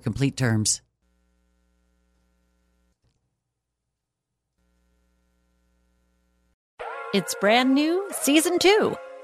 complete terms. It's brand new Season 2.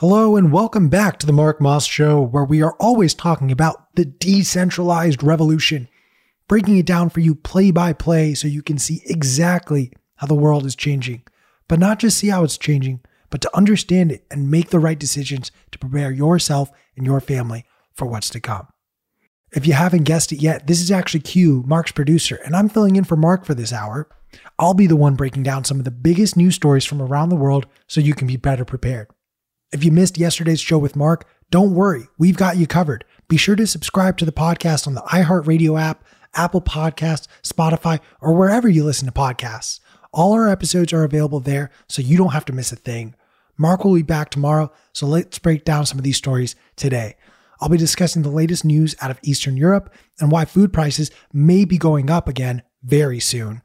Hello and welcome back to the Mark Moss Show, where we are always talking about the decentralized revolution, breaking it down for you play by play so you can see exactly how the world is changing. But not just see how it's changing, but to understand it and make the right decisions to prepare yourself and your family for what's to come. If you haven't guessed it yet, this is actually Q, Mark's producer, and I'm filling in for Mark for this hour. I'll be the one breaking down some of the biggest news stories from around the world so you can be better prepared. If you missed yesterday's show with Mark, don't worry, we've got you covered. Be sure to subscribe to the podcast on the iHeartRadio app, Apple Podcasts, Spotify, or wherever you listen to podcasts. All our episodes are available there, so you don't have to miss a thing. Mark will be back tomorrow, so let's break down some of these stories today. I'll be discussing the latest news out of Eastern Europe and why food prices may be going up again very soon,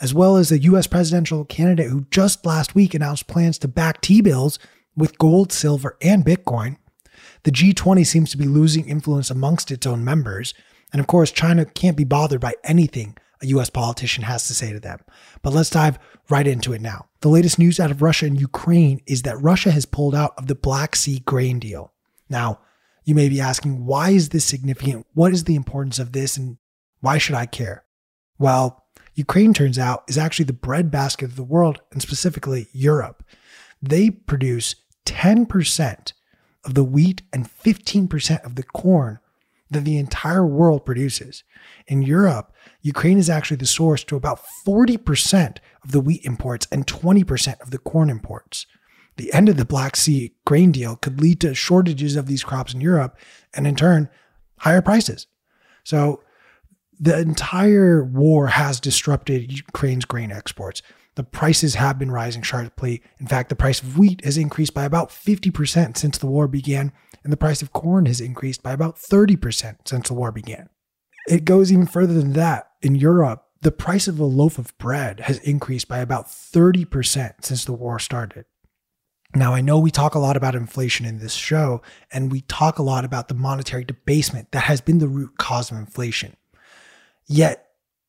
as well as the U.S. presidential candidate who just last week announced plans to back T-bills with gold, silver, and Bitcoin. The G20 seems to be losing influence amongst its own members. And of course, China can't be bothered by anything a US politician has to say to them. But let's dive right into it now. The latest news out of Russia and Ukraine is that Russia has pulled out of the Black Sea Grain Deal. Now, you may be asking, why is this significant? What is the importance of this? And why should I care? Well, Ukraine, turns out, is actually the breadbasket of the world, and specifically Europe. They produce 10% of the wheat and 15% of the corn that the entire world produces. In Europe, Ukraine is actually the source to about 40% of the wheat imports and 20% of the corn imports. The end of the Black Sea Grain Deal could lead to shortages of these crops in Europe and, in turn, higher prices. So the entire war has disrupted Ukraine's grain exports. The prices have been rising sharply. In fact, the price of wheat has increased by about 50% since the war began, and the price of corn has increased by about 30% since the war began. It goes even further than that. In Europe, the price of a loaf of bread has increased by about 30% since the war started. Now, I know we talk a lot about inflation in this show, and we talk a lot about the monetary debasement that has been the root cause of inflation. Yet,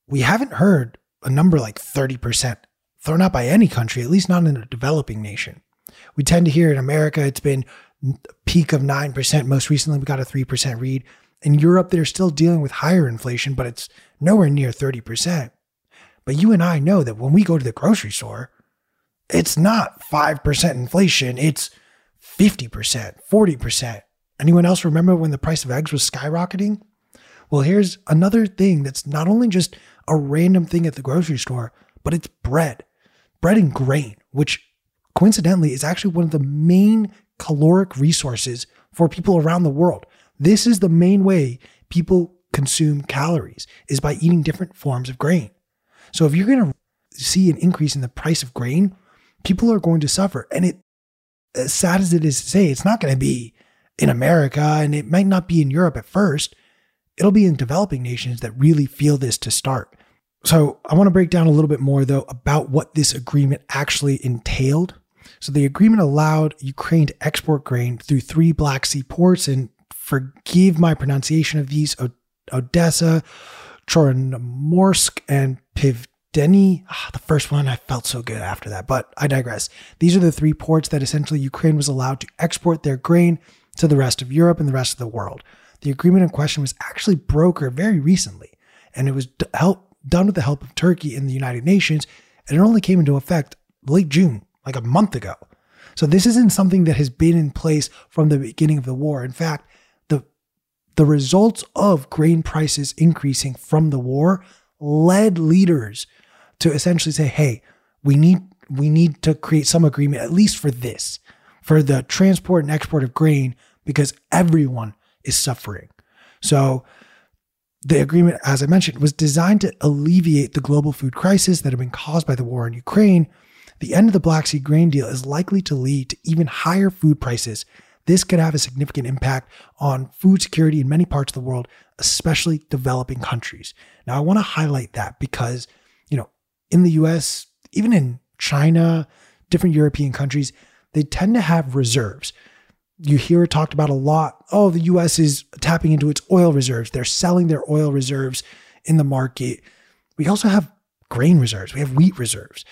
we haven't heard a number like 30%. Thrown out by any country, at least not in a developing nation. We tend to hear in America, it's been a peak of 9%. Most recently, we got a 3% read. In Europe, they're still dealing with higher inflation, but it's nowhere near 30%. But you and I know that when we go to the grocery store, it's not 5% inflation. It's 50%, 40%. Anyone else remember when the price of eggs was skyrocketing? Well, here's another thing that's not only just a random thing at the grocery store, but it's bread and grain, which coincidentally is actually one of the main caloric resources for people around the world. This is the main way people consume calories, is by eating different forms of grain. So if you're going to see an increase in the price of grain, people are going to suffer. And it, as sad as it is to say, it's not going to be in America, and it might not be in Europe at first. It'll be in developing nations that really feel this to start. So I want to break down a little bit more, though, about what this agreement actually entailed. So the agreement allowed Ukraine to export grain through 3 Black Sea ports, and forgive my pronunciation of these, Odessa, Chornomorsk, and Pivdeni. The first one, I felt so good after that, but I digress. These are the 3 ports that essentially Ukraine was allowed to export their grain to the rest of Europe and the rest of the world. The agreement in question was actually brokered very recently, and it was done with the help of Turkey and the United Nations, and it only came into effect late June, like a month ago. So this isn't something that has been in place from the beginning of the war. In fact, the results of grain prices increasing from the war led leaders to essentially say, hey, we need to create some agreement, at least for this, for the transport and export of grain, because everyone is suffering. So the agreement, as I mentioned, was designed to alleviate the global food crisis that had been caused by the war in Ukraine. The end of the Black Sea Grain Deal is likely to lead to even higher food prices. This could have a significant impact on food security in many parts of the world, especially developing countries. Now, I want to highlight that because, in the US, even in China, different European countries, they tend to have reserves. You hear it talked about a lot. Oh, the US is tapping into its oil reserves. They're selling their oil reserves in the market. We also have grain reserves. We have wheat reserves.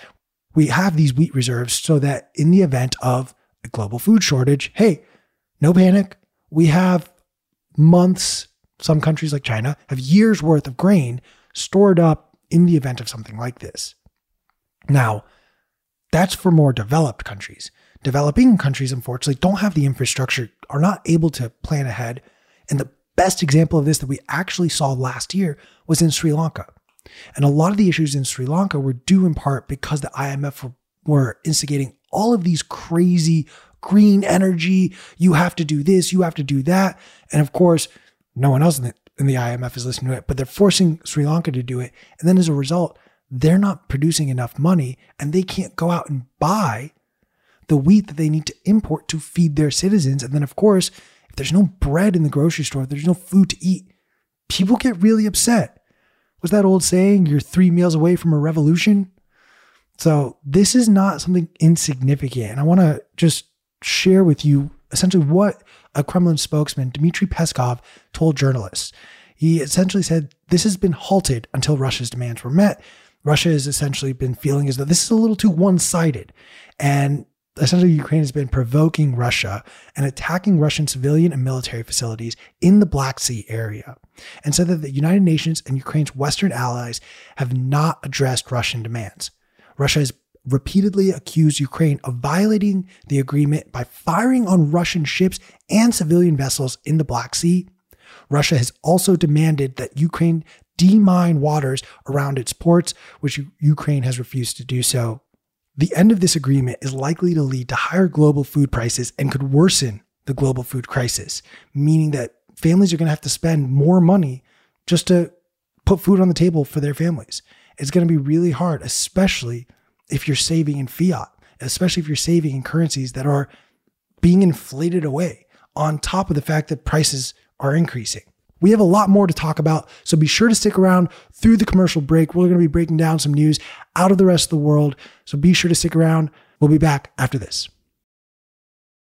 We have these wheat reserves so that in the event of a global food shortage, hey, no panic. We have months, some countries like China have years worth of grain stored up in the event of something like this. Now, that's for more developed countries. Developing countries, unfortunately, don't have the infrastructure, are not able to plan ahead. And the best example of this that we actually saw last year was in Sri Lanka. And a lot of the issues in Sri Lanka were due in part because the IMF were instigating all of these crazy green energy. You have to do this, you have to do that. And of course, no one else in the IMF is listening to it, but they're forcing Sri Lanka to do it. And then as a result, they're not producing enough money, and they can't go out and buy the wheat that they need to import to feed their citizens. And then of course, if there's no bread in the grocery store, if there's no food to eat, people get really upset. What's that old saying? You're 3 meals away from a revolution. So this is not something insignificant. And I want to just share with you essentially what a Kremlin spokesman, Dmitry Peskov, told journalists. He essentially said, this has been halted until Russia's demands were met. Russia has essentially been feeling as though this is a little too one-sided, and essentially, Ukraine has been provoking Russia and attacking Russian civilian and military facilities in the Black Sea area, and said that the United Nations and Ukraine's Western allies have not addressed Russian demands. Russia has repeatedly accused Ukraine of violating the agreement by firing on Russian ships and civilian vessels in the Black Sea. Russia has also demanded that Ukraine demine waters around its ports, which Ukraine has refused to do so. The end of this agreement is likely to lead to higher global food prices and could worsen the global food crisis, meaning that families are going to have to spend more money just to put food on the table for their families. It's going to be really hard, especially if you're saving in fiat, especially if you're saving in currencies that are being inflated away on top of the fact that prices are increasing. We have a lot more to talk about, so be sure to stick around through the commercial break. We're going to be breaking down some news out of the rest of the world, so be sure to stick around. We'll be back after this.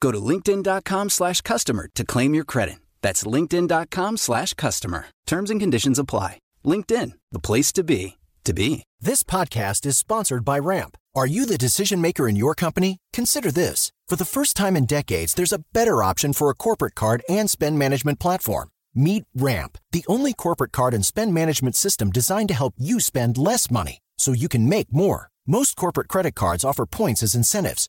Go to linkedin.com/customer to claim your credit. That's linkedin.com/customer. Terms and conditions apply. LinkedIn, the place to be, to be. This podcast is sponsored by Ramp. Are you the decision maker in your company? Consider this. For the first time in decades, there's a better option for a corporate card and spend management platform. Meet Ramp, the only corporate card and spend management system designed to help you spend less money so you can make more. Most corporate credit cards offer points as incentives,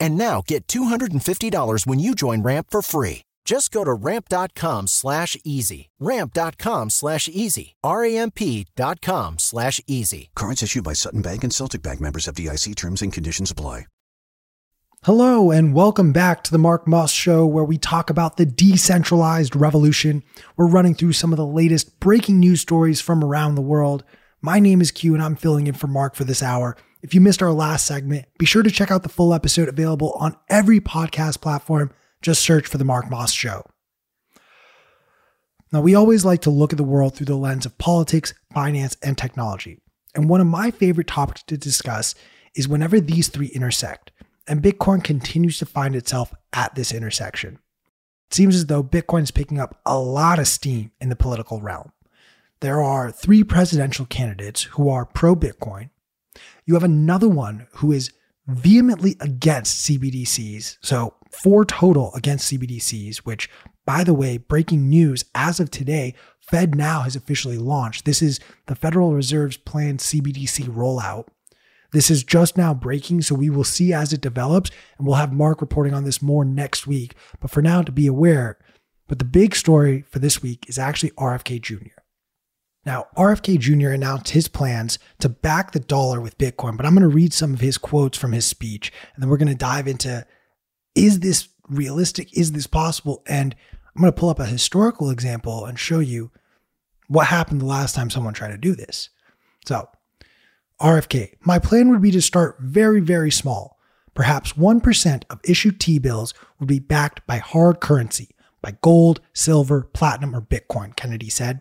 And now get $250 when you join Ramp for free. Just go to ramp.com/easy. Ramp.com/easy. RAMP.com/easy. Cards issued by Sutton Bank and Celtic Bank, members of DIC. Terms and conditions apply. Hello, and welcome back to the Mark Moss Show, where we talk about the decentralized revolution. We're running through some of the latest breaking news stories from around the world. My name is Q, and I'm filling in for Mark for this hour. If you missed our last segment, be sure to check out the full episode available on every podcast platform. Just search for The Mark Moss Show. Now, we always like to look at the world through the lens of politics, finance, and technology. And one of my favorite topics to discuss is whenever these three intersect, and Bitcoin continues to find itself at this intersection. It seems as though Bitcoin's picking up a lot of steam in the political realm. There are three presidential candidates who are pro-Bitcoin. You have another one who is vehemently against CBDCs, so 4 total against CBDCs, which, by the way, breaking news as of today, FedNow has officially launched. This is the Federal Reserve's planned CBDC rollout. This is just now breaking, so we will see as it develops, and we'll have Mark reporting on this more next week. But for now, to be aware, but the big story for this week is actually RFK Jr. Now, RFK Jr. announced his plans to back the dollar with Bitcoin, but I'm going to read some of his quotes from his speech, and then we're going to dive into, is this realistic? Is this possible? And I'm going to pull up a historical example and show you what happened the last time someone tried to do this. So, RFK, my plan would be to start very, very small. Perhaps 1% of issued T-bills would be backed by hard currency, by gold, silver, platinum, or Bitcoin, Kennedy said.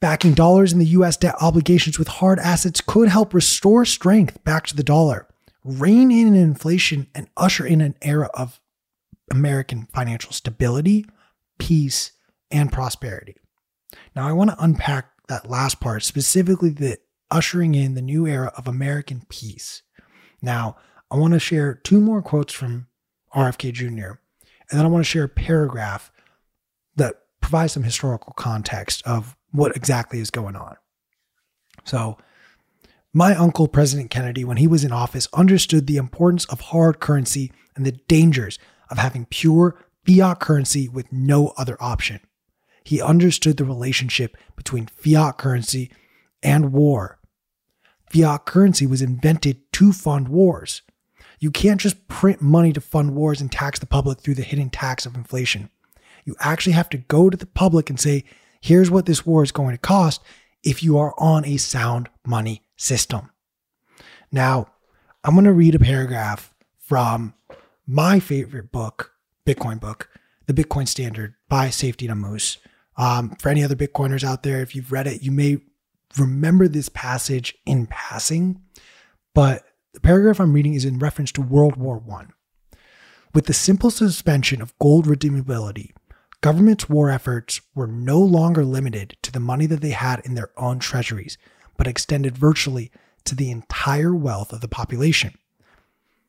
Backing dollars in the U.S. debt obligations with hard assets could help restore strength back to the dollar, rein in inflation, and usher in an era of American financial stability, peace, and prosperity. Now, I want to unpack that last part, specifically the ushering in the new era of American peace. Now, I want to share 2 more quotes from RFK Jr., and then I want to share a paragraph that provides some historical context of what exactly is going on. So, my uncle, President Kennedy, when he was in office, understood the importance of hard currency and the dangers of having pure fiat currency with no other option. He understood the relationship between fiat currency and war. Fiat currency was invented to fund wars. You can't just print money to fund wars and tax the public through the hidden tax of inflation. You actually have to go to the public and say, here's what this war is going to cost if you are on a sound money system. Now, I'm going to read a paragraph from my favorite book, The Bitcoin Standard by Safety Namus. For any other Bitcoiners out there, if you've read it, you may remember this passage in passing, but The paragraph I'm reading is in reference to World War I. With the simple suspension of gold redeemability, governments' war efforts were no longer limited to the money that they had in their own treasuries, but extended virtually to the entire wealth of the population.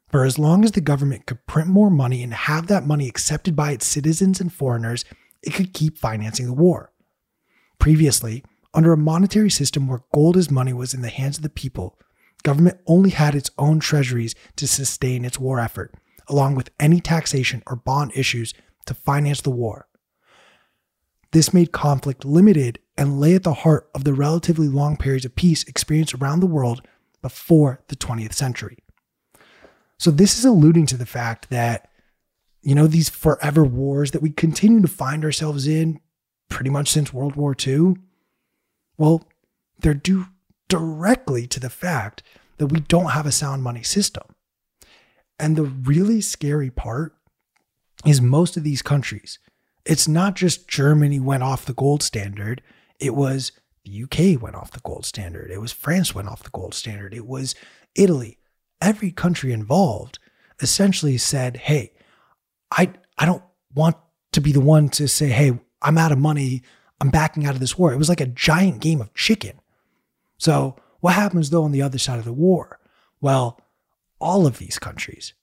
For as long as the government could print more money and have that money accepted by its citizens and foreigners, it could keep financing the war. Previously, under a monetary system where gold as money was in the hands of the people, government only had its own treasuries to sustain its war effort, along with any taxation or bond issues to finance the war. This made conflict limited and lay at the heart of the relatively long periods of peace experienced around the world before the 20th century. So this is alluding to the fact that, you know, these forever wars that we continue to find ourselves in pretty much since World War II, well, they're due directly to the fact that we don't have a sound money system. And the really scary part is most of these countries. It's not just Germany went off the gold standard. It was the UK went off the gold standard. It was France went off the gold standard. It was Italy. Every country involved essentially said, hey, I don't want to be the one to say, hey, I'm out of money. I'm backing out of this war. It was like a giant game of chicken. So what happens though on the other side of the war? Well, all of these countries,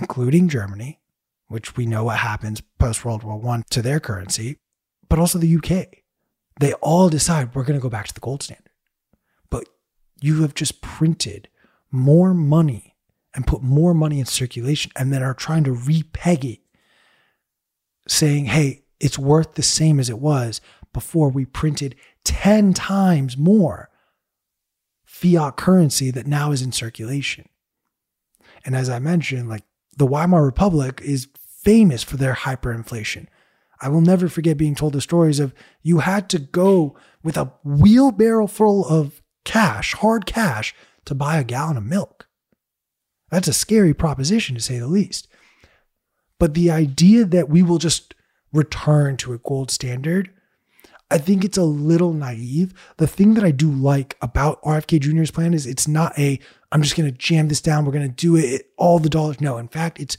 including Germany, which we know what happens post-World War I to their currency, but also the UK. They all decide we're going to go back to the gold standard. But you have just printed more money and put more money in circulation and then are trying to repeg it, saying, hey, it's worth the same as it was before we printed 10 times more fiat currency that now is in circulation. And as I mentioned, like, the Weimar Republic is famous for their hyperinflation. I will never forget being told the stories of you had to go with a wheelbarrow full of cash, hard cash, to buy a gallon of milk. That's a scary proposition, to say the least. But the idea that we will just return to a gold standard, I think it's a little naive. The thing that I do like about RFK Jr.'s plan is it's not a, I'm just going to jam this down, we're going to do it, all the dollars. No, in fact, it's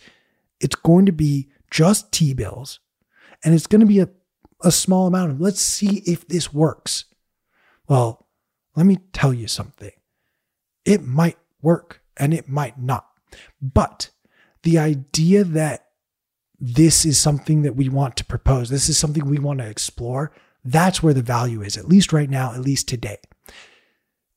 going to be just T-bills, and it's going to be a small amount of, let's see if this works. Well, let me tell you something. It might work, and it might not. But the idea that this is something that we want to propose, this is something we want to explore, that's where the value is, at least right now, at least today.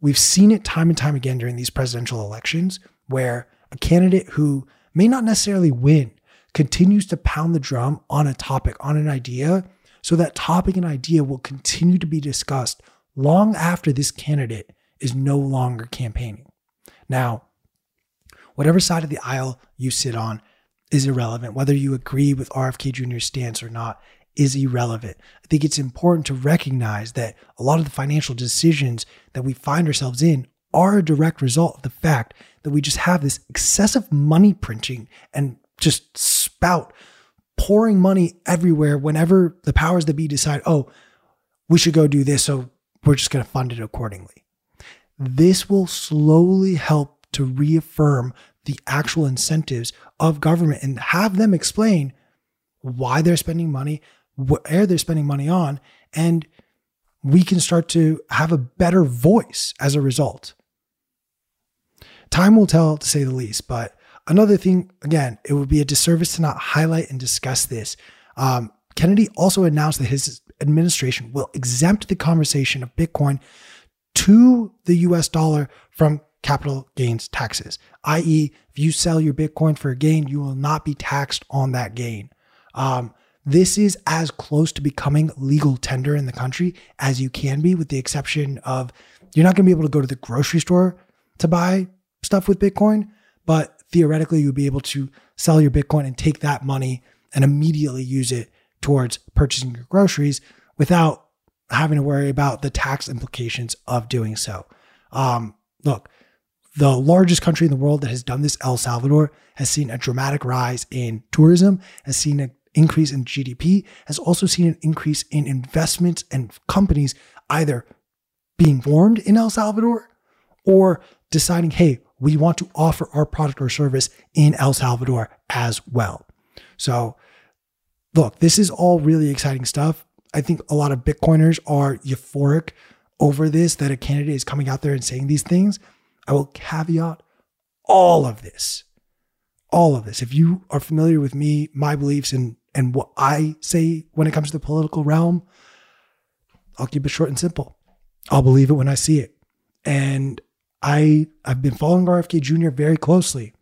We've seen it time and time again during these presidential elections where a candidate who may not necessarily win continues to pound the drum on a topic, on an idea, so that topic and idea will continue to be discussed long after this candidate is no longer campaigning. Now, whatever side of the aisle you sit on is irrelevant. Whether you agree with RFK Jr.'s stance or not is irrelevant. I think it's important to recognize that a lot of the financial decisions that we find ourselves in are a direct result of the fact that we just have this excessive money printing and just pouring money everywhere whenever the powers that be decide, oh, we should go do this, so we're just going to fund it accordingly. This will slowly help to reaffirm the actual incentives of government and have them explain why they're spending money, where they're spending money on, and we can start to have a better voice as a result. Time will tell, to say the least, but another thing, again, it would be a disservice to not highlight and discuss this. Kennedy also announced that his administration will exempt the conversion of Bitcoin to the US dollar from capital gains taxes, i.e., if you sell your Bitcoin for a gain, you will not be taxed on that gain. This is as close to becoming legal tender in the country as you can be, with the exception of you're not going to be able to go to the grocery store to buy stuff with Bitcoin, but theoretically you'll be able to sell your Bitcoin and take that money and immediately use it towards purchasing your groceries without having to worry about the tax implications of doing so. Look, the largest country in the world that has done this, El Salvador, has seen a dramatic rise in tourism, has seen an increase in GDP, has also seen an increase in investments and companies either being formed in El Salvador or deciding, hey, we want to offer our product or service in El Salvador as well. So look, this is all really exciting stuff. I think a lot of Bitcoiners are euphoric over this, that a candidate is coming out there and saying these things. I will caveat all of this. All of this. If you are familiar with me, my beliefs, and what I say when it comes to the political realm, I'll keep it short and simple. I'll believe it when I see it. And I've been following RFK Jr. very closely.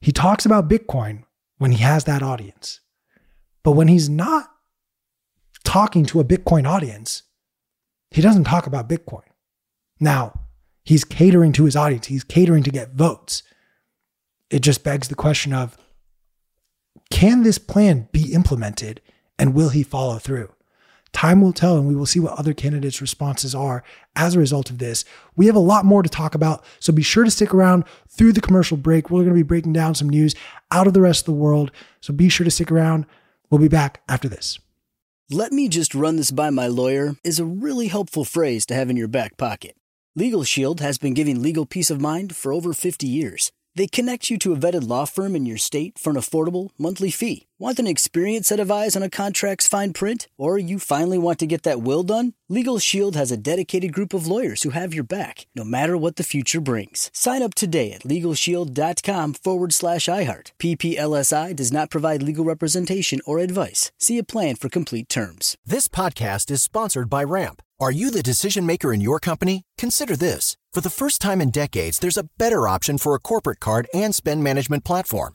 He talks about Bitcoin when he has that audience. But when he's not talking to a Bitcoin audience, he doesn't talk about Bitcoin. Now, he's catering to his audience. He's catering to get votes. It just begs the question of, can this plan be implemented and will he follow through? Time will tell, and we will see what other candidates' responses are as a result of this. We have a lot more to talk about, so be sure to stick around through the commercial break. We're going to be breaking down some news out of the rest of the world, so be sure to stick around. We'll be back after this. "Let me just run this by my lawyer" is a really helpful phrase to have in your back pocket. LegalShield has been giving legal peace of mind for over 50 years. They connect you to a vetted law firm in your state for an affordable monthly fee. Want an experienced set of eyes on a contract's fine print? Or you finally want to get that will done? Legal Shield has a dedicated group of lawyers who have your back, no matter what the future brings. Sign up today at LegalShield.com/iHeart. PPLSI does not provide legal representation or advice. See a plan for complete terms. This podcast is sponsored by Ramp. Are you the decision maker in your company? Consider this. For the first time in decades, there's a better option for a corporate card and spend management platform.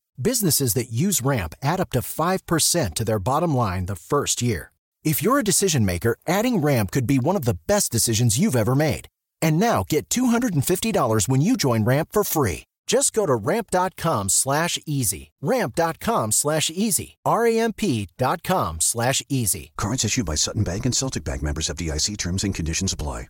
Businesses that use Ramp add up to 5% to their bottom line the first year. If you're a decision maker, adding Ramp could be one of the best decisions you've ever made. And now get $250 when you join Ramp for free. Just go to ramp.com/easy. Ramp.com/easy. RAMP.com/easy. Cards issued by Sutton Bank and Celtic Bank, members of DIC. Terms and conditions apply.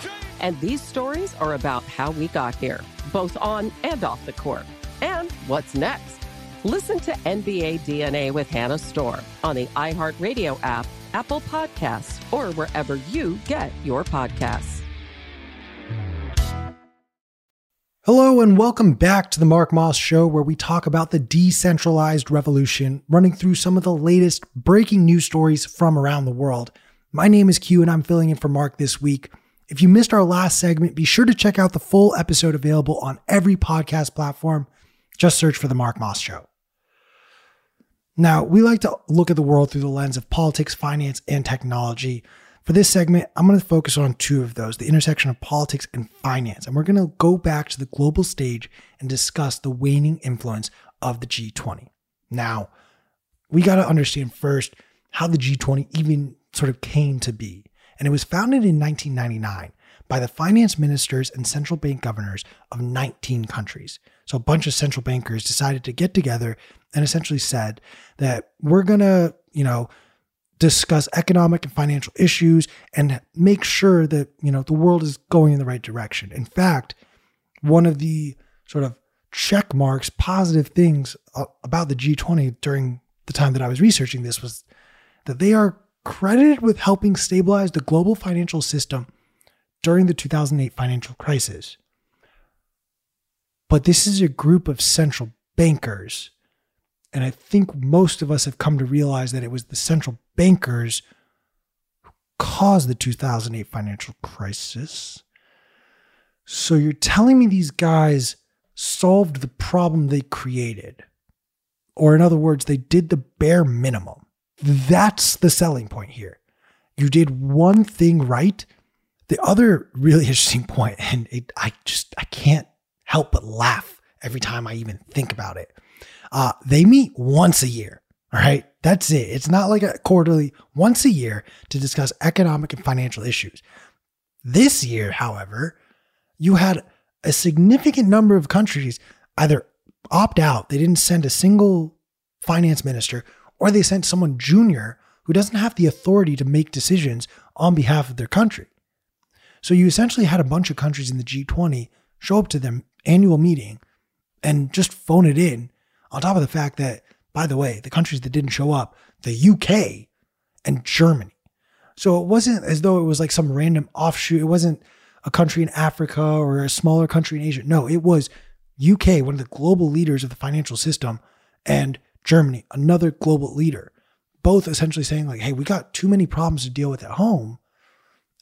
James. And these stories are about how we got here, both on and off the court. And what's next? Listen to NBA DNA with Hannah Storm on the iHeartRadio app, Apple Podcasts, or wherever you get your podcasts. Hello, and welcome back to the Mark Moss Show, where we talk about the decentralized revolution, running through some of the latest breaking news stories from around the world. My name is Q, and I'm filling in for Mark this week. If you missed our last segment, be sure to check out the full episode available on every podcast platform. Just search for The Mark Moss Show. Now, we like to look at the world through the lens of politics, finance, and technology. For this segment, I'm going to focus on two of those, the intersection of politics and finance. And we're going to go back to the global stage and discuss the waning influence of the G20. Now, we got to understand first how the G20 even sort of came to be. And it was founded in 1999 by the finance ministers and central bank governors of 19 countries. So a bunch of central bankers decided to get together and essentially said that we're going to, discuss economic and financial issues and make sure that, the world is going in the right direction. In fact, one of the sort of check marks, positive things about the G20 during the time that I was researching this was that they are credited with helping stabilize the global financial system during the 2008 financial crisis. But this is a group of central bankers, and I think most of us have come to realize that it was the central bankers who caused the 2008 financial crisis. So you're telling me these guys solved the problem they created? Or in other words, they did the bare minimum. That's the selling point here. You did one thing right. The other really interesting point, and I can't help but laugh every time I even think about it. They meet once a year, all right? That's it. It's not like a quarterly, once a year to discuss economic and financial issues. This year, however, you had a significant number of countries either opt out, they didn't send a single finance minister, or they sent someone junior who doesn't have the authority to make decisions on behalf of their country. So you essentially had a bunch of countries in the G20 show up to their annual meeting and just phone it in, on top of the fact that, by the way, the countries that didn't show up, the UK and Germany. So it wasn't as though it was like some random offshoot. It wasn't a country in Africa or a smaller country in Asia. No, it was UK, one of the global leaders of the financial system, and Germany, another global leader, both essentially saying like, hey, we got too many problems to deal with at home.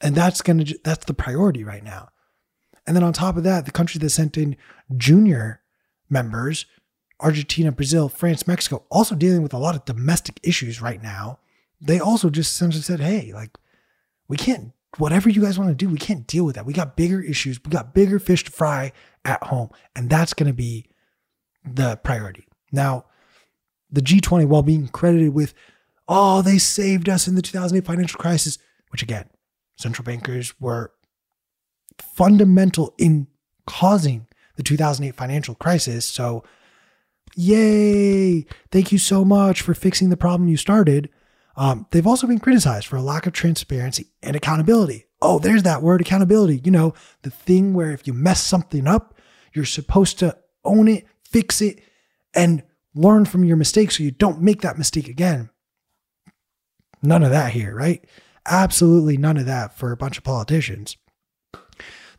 And that's the priority right now. And then on top of that, the country that sent in junior members, Argentina, Brazil, France, Mexico, also dealing with a lot of domestic issues right now. They also just essentially said, hey, like, we can't, whatever you guys want to do, we can't deal with that. We got bigger issues. We got bigger fish to fry at home. And that's going to be the priority. Now, the G20, while being credited with, oh, they saved us in the 2008 financial crisis, which again, central bankers were fundamental in causing the 2008 financial crisis. So, yay, thank you so much for fixing the problem you started. They've also been criticized for a lack of transparency and accountability. Oh, there's that word, accountability. You know, the thing where if you mess something up, you're supposed to own it, fix it, and learn from your mistakes so you don't make that mistake again. None of that here, right? Absolutely none of that for a bunch of politicians.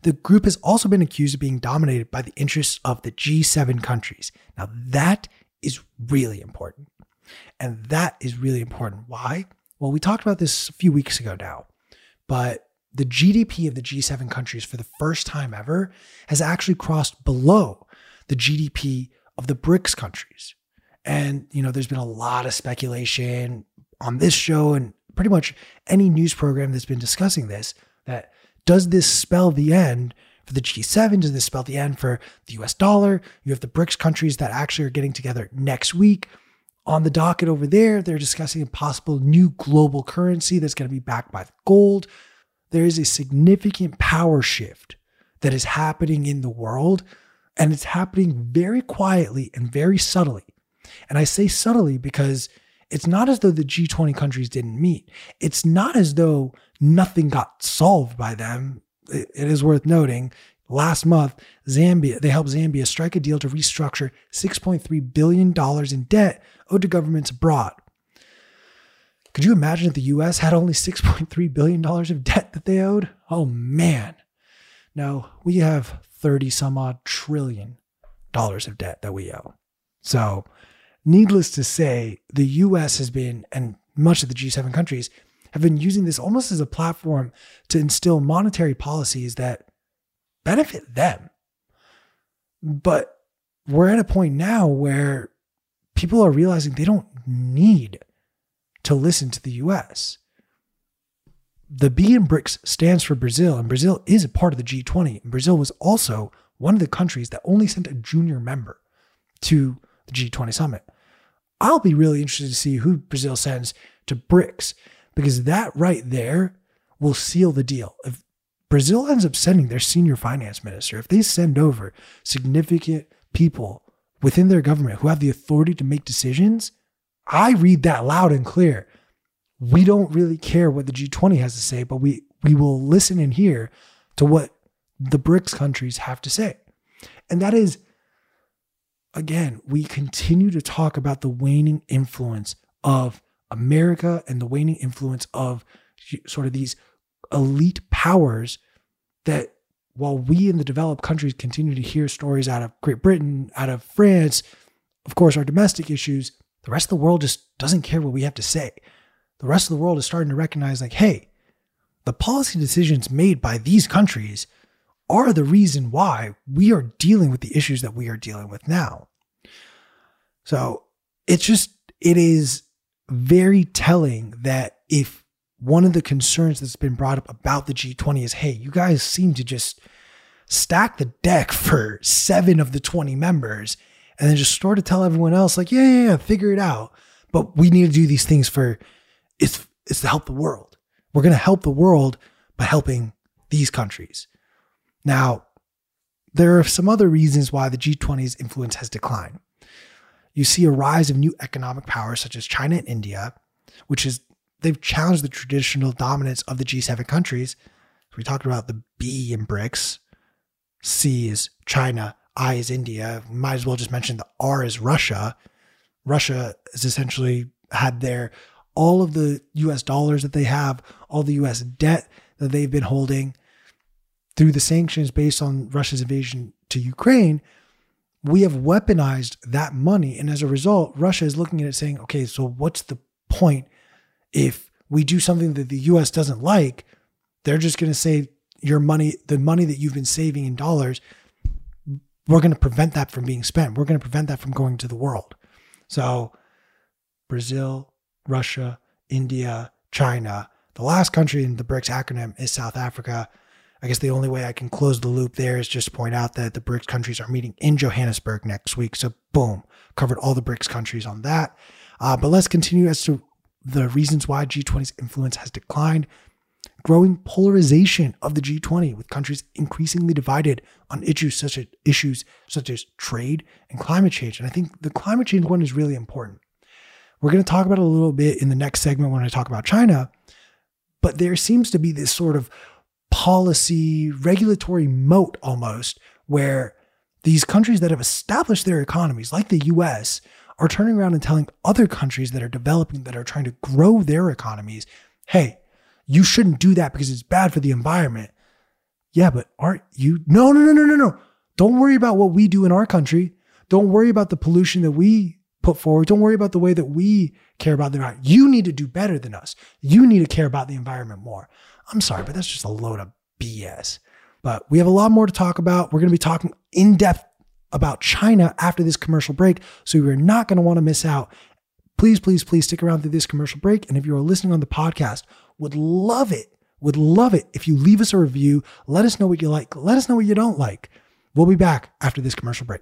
The group has also been accused of being dominated by the interests of the G7 countries. Now, that is really important. And that is really important. Why? Well, we talked about this a few weeks ago now, but the GDP of the G7 countries for the first time ever has actually crossed below the GDP of the BRICS countries. And, you know, there's been a lot of speculation on this show and pretty much any news program that's been discussing this, that does this spell the end for the G7? Does this spell the end for the US dollar? You have the BRICS countries that actually are getting together next week. On the docket over there, they're discussing a possible new global currency that's going to be backed by gold. There is a significant power shift that is happening in the world, and it's happening very quietly and very subtly. And I say subtly because it's not as though the G20 countries didn't meet. It's not as though nothing got solved by them. It is worth noting, last month, they helped Zambia strike a deal to restructure $6.3 billion in debt owed to governments abroad. Could you imagine if the US had only $6.3 billion of debt that they owed? Oh man. No, we have 30 some odd trillion dollars of debt that we owe. So needless to say, the US has been, and much of the G7 countries, have been using this almost as a platform to instill monetary policies that benefit them. But we're at a point now where people are realizing they don't need to listen to the US. The B in BRICS stands for Brazil, and Brazil is a part of the G20. And Brazil was also one of the countries that only sent a junior member to the G20 summit. I'll be really interested to see who Brazil sends to BRICS, because that right there will seal the deal. If Brazil ends up sending their senior finance minister, if they send over significant people within their government who have the authority to make decisions, I read that loud and clear. We don't really care what the G20 has to say, but we will listen and hear to what the BRICS countries have to say. And that is, again, we continue to talk about the waning influence of America and the waning influence of sort of these elite powers that while we in the developed countries continue to hear stories out of Great Britain, out of France, of course, our domestic issues, the rest of the world just doesn't care what we have to say. The rest of the world is starting to recognize, like, hey, the policy decisions made by these countries are the reason why we are dealing with the issues that we are dealing with now. So it's just, it is very telling that if one of the concerns that's been brought up about the G20 is, hey, you guys seem to just stack the deck for 7 of the 20 members and then just sort of tell everyone else, like, yeah, figure it out. But we need to do these things for, it's to help the world. We're going to help the world by helping these countries. Now, there are some other reasons why the G20's influence has declined. You see a rise of new economic powers such as China and India, which is, they've challenged the traditional dominance of the G7 countries. So we talked about the B in BRICS, C is China, I is India. We might as well just mention the R is Russia. Russia has essentially had all of the US dollars that they have, all the US debt that they've been holding through the sanctions based on Russia's invasion to Ukraine. We have weaponized that money. And as a result, Russia is looking at it saying, okay, so what's the point? If we do something that the US doesn't like, they're just going to say your money, the money that you've been saving in dollars, we're going to prevent that from being spent. We're going to prevent that from going to the world. So Brazil, Russia, India, China, the last country in the BRICS acronym is South Africa. I guess the only way I can close the loop there is just to point out that the BRICS countries are meeting in Johannesburg next week. So boom, covered all the BRICS countries on that. But let's continue as to the reasons why G20's influence has declined. Growing polarization of the G20, with countries increasingly divided on issues such as trade and climate change. And I think the climate change one is really important. We're going to talk about it a little bit in the next segment when I talk about China, but there seems to be this sort of policy regulatory moat almost, where these countries that have established their economies, like the US, are turning around and telling other countries that are developing, that are trying to grow their economies, hey, you shouldn't do that because it's bad for the environment. Yeah, but aren't you? No. Don't worry about what we do in our country. Don't worry about the pollution that we put forward. Don't worry about the way that we care about the environment. You need to do better than us. You need to care about the environment more. I'm sorry, but that's just a load of BS. But we have a lot more to talk about. We're going to be talking in depth about China after this commercial break, so you're not going to want to miss out. Please, please, please stick around through this commercial break. And if you're listening on the podcast, would love it if you leave us a review. Let us know what you like. Let us know what you don't like. We'll be back after this commercial break.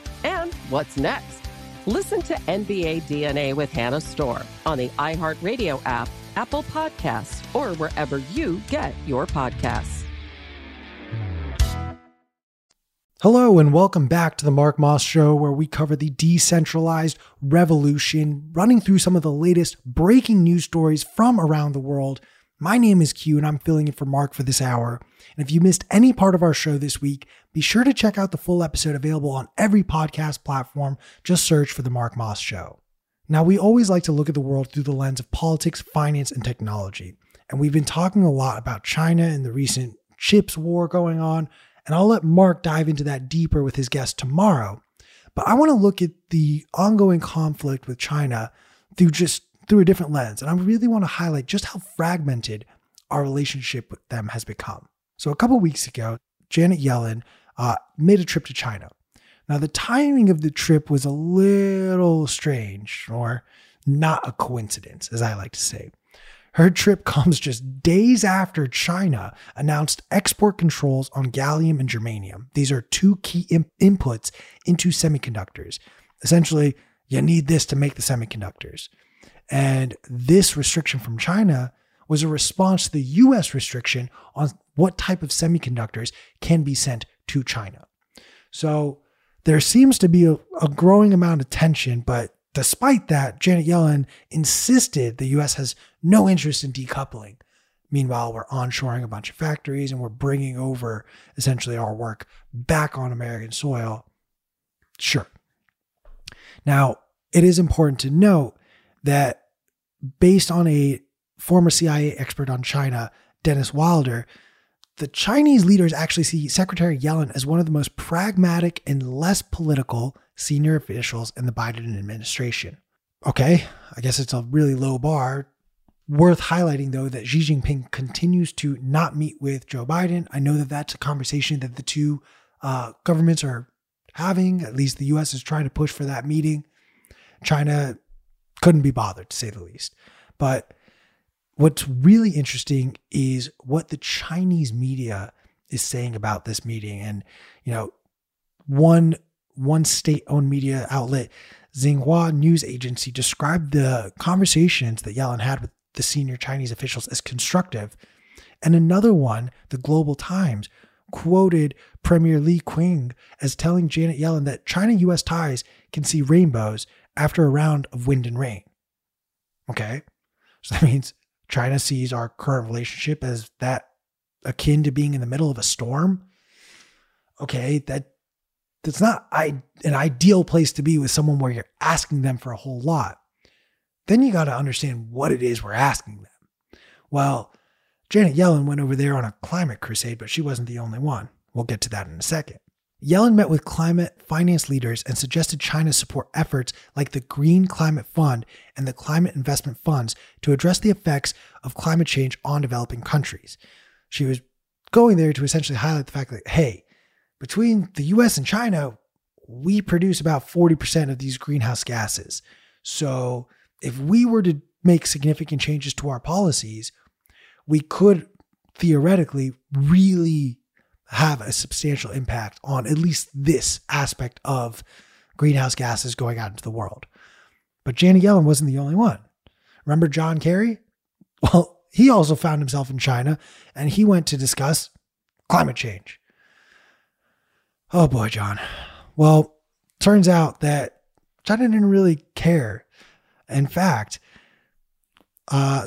And what's next? Listen to NBA DNA with Hannah Storm on the iHeartRadio app, Apple Podcasts, or wherever you get your podcasts. Hello, and welcome back to the Mark Moss Show, where we cover the decentralized revolution, running through some of the latest breaking news stories from around the world. My name is Q, and I'm filling in for Mark for this hour. And if you missed any part of our show this week, be sure to check out the full episode available on every podcast platform. Just search for The Mark Moss Show. Now, we always like to look at the world through the lens of politics, finance, and technology. And we've been talking a lot about China and the recent chips war going on. And I'll let Mark dive into that deeper with his guest tomorrow. But I want to look at the ongoing conflict with China through a different lens. And I really want to highlight just how fragmented our relationship with them has become. So a couple of weeks ago, Janet Yellen made a trip to China. Now, the timing of the trip was a little strange, or not a coincidence, as I like to say. Her trip comes just days after China announced export controls on gallium and germanium. These are two key inputs into semiconductors. Essentially, you need this to make the semiconductors. And this restriction from China was a response to the U.S. restriction on what type of semiconductors can be sent to China. So there seems to be a growing amount of tension, but despite that, Janet Yellen insisted the U.S. has no interest in decoupling. Meanwhile, we're onshoring a bunch of factories and we're bringing over essentially our work back on American soil. Sure. Now, it is important to note that based on a former CIA expert on China, Dennis Wilder, the Chinese leaders actually see Secretary Yellen as one of the most pragmatic and less political senior officials in the Biden administration. Okay, I guess it's a really low bar. Worth highlighting, though, that Xi Jinping continues to not meet with Joe Biden. I know that that's a conversation that the two governments are having. At least the U.S. is trying to push for that meeting. China couldn't be bothered, to say the least. But what's really interesting is what the Chinese media is saying about this meeting. And, you know, one state-owned media outlet, Xinhua News Agency, described the conversations that Yellen had with the senior Chinese officials as constructive. And another one, the Global Times, quoted Premier Li Qiang as telling Janet Yellen that China-U.S. ties can see rainbows after a round of wind and rain. Okay. So that means China sees our current relationship as that akin to being in the middle of a storm. Okay. That's not an ideal place to be with someone where you're asking them for a whole lot. Then you got to understand what it is we're asking them. Well, Janet Yellen went over there on a climate crusade, but she wasn't the only one. We'll get to that in a second. Yellen met with climate finance leaders and suggested China support efforts like the Green Climate Fund and the Climate Investment Funds to address the effects of climate change on developing countries. She was going there to essentially highlight the fact that, hey, between the US and China, we produce about 40% of these greenhouse gases. So if we were to make significant changes to our policies, we could theoretically really have a substantial impact on at least this aspect of greenhouse gases going out into the world. But Janet Yellen wasn't the only one. Remember John Kerry? Well, he also found himself in China, and he went to discuss climate change. Oh boy, John. Well, turns out that China didn't really care. In fact,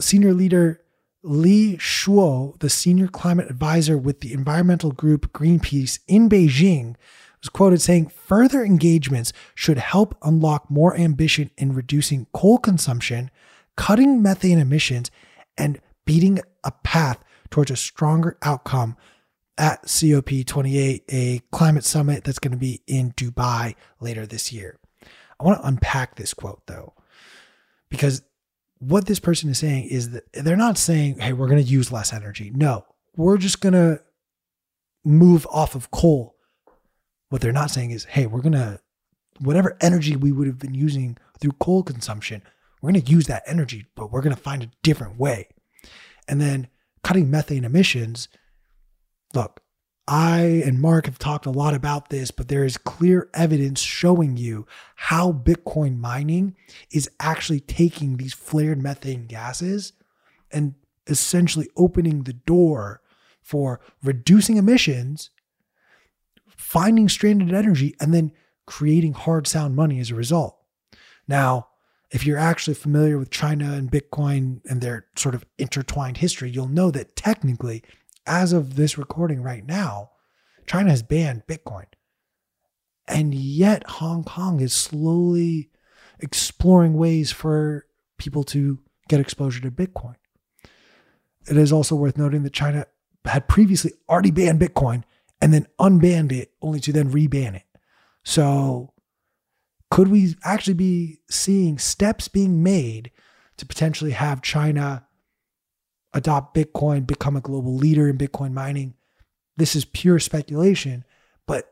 Senior leader Li Shangfu, the senior climate advisor with the environmental group Greenpeace in Beijing, was quoted saying, "Further engagements should help unlock more ambition in reducing coal consumption, cutting methane emissions, and beating a path towards a stronger outcome at COP28, a climate summit that's going to be in Dubai later this year." I want to unpack this quote, though, because what this person is saying is that they're not saying, hey, we're going to use less energy. No, we're just going to move off of coal. What they're not saying is, hey, we're going to, whatever energy we would have been using through coal consumption, we're going to use that energy, but we're going to find a different way. And then cutting methane emissions. Look, I and Mark have talked a lot about this, but there is clear evidence showing you how Bitcoin mining is actually taking these flared methane gases and essentially opening the door for reducing emissions, finding stranded energy, and then creating hard sound money as a result. Now, if you're actually familiar with China and Bitcoin and their sort of intertwined history, you'll know that technically, as of this recording right now, China has banned Bitcoin. And yet Hong Kong is slowly exploring ways for people to get exposure to Bitcoin. It is also worth noting that China had previously already banned Bitcoin and then unbanned it, only to then reban it. So could we actually be seeing steps being made to potentially have China adopt Bitcoin, become a global leader in Bitcoin mining? This is pure speculation, but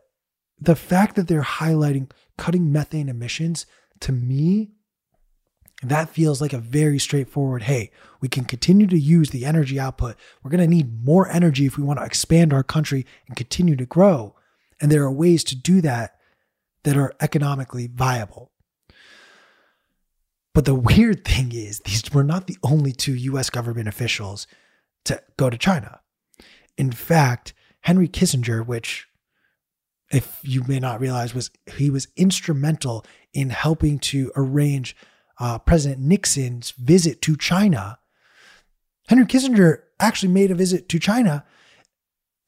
the fact that they're highlighting cutting methane emissions, to me, that feels like a very straightforward, hey, we can continue to use the energy output. We're going to need more energy if we want to expand our country and continue to grow. And there are ways to do that that are economically viable. But the weird thing is, these were not the only two U.S. government officials to go to China. In fact, Henry Kissinger, which, if you may not realize, was instrumental in helping to arrange President Nixon's visit to China. Henry Kissinger actually made a visit to China,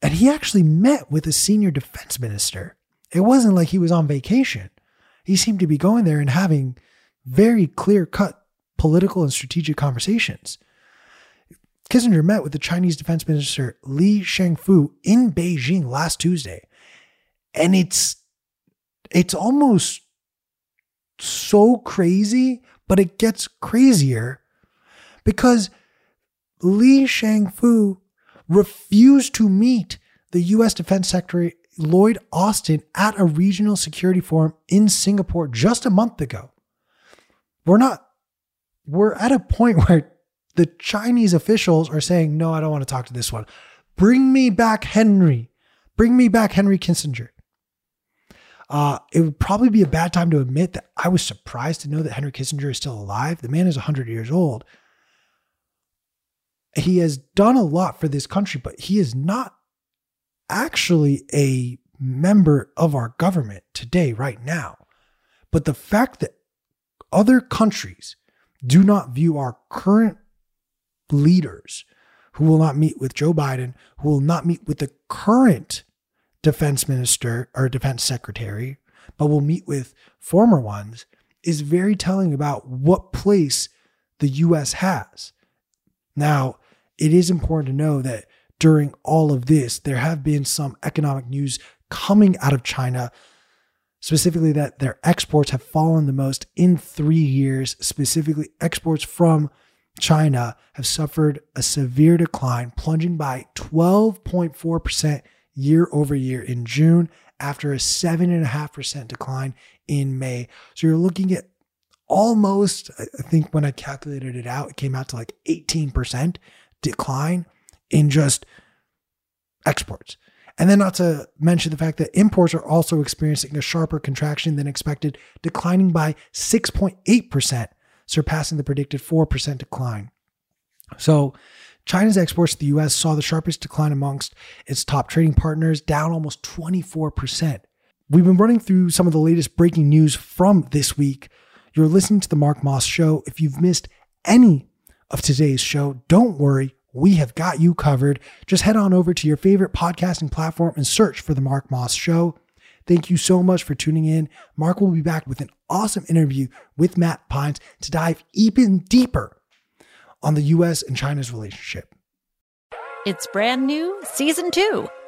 and he actually met with a senior defense minister. It wasn't like he was on vacation. He seemed to be going there and having very clear-cut political and strategic conversations. Kissinger met with the Chinese Defense Minister Li Shangfu in Beijing last Tuesday. And it's almost so crazy, but it gets crazier because Li Shangfu refused to meet the U.S. Defense Secretary Lloyd Austin at a regional security forum in Singapore just a month ago. We're at a point where the Chinese officials are saying, no, I don't want to talk to this one. Bring me back Henry. Bring me back Henry Kissinger. It would probably be a bad time to admit that I was surprised to know that Henry Kissinger is still alive. The man is 100 years old. He has done a lot for this country, but he is not actually a member of our government today, right now. But the fact that other countries do not view our current leaders who will not meet with Joe Biden, who will not meet with the current defense minister or defense secretary, but will meet with former ones, is very telling about what place the U.S. has. Now, it is important to know that during all of this, there have been some economic news coming out of China, specifically that their exports have fallen the most in 3 years. Specifically, exports from China have suffered a severe decline, plunging by 12.4% year over year in June after a 7.5% decline in May. So you're looking at almost, I think when I calculated it out, it came out to like 18% decline in just exports. And then not to mention the fact that imports are also experiencing a sharper contraction than expected, declining by 6.8%, surpassing the predicted 4% decline. So China's exports to the U.S. saw the sharpest decline amongst its top trading partners, down almost 24%. We've been running through some of the latest breaking news from this week. You're listening to The Mark Moss Show. If you've missed any of today's show. Don't worry, we have got you covered. Just head on over to your favorite podcasting platform and search for The Mark Moss Show. Thank you so much for tuning in. Mark will be back with an awesome interview with Matt Pines to dive even deeper on the U.S. and China's relationship. It's brand new season 2.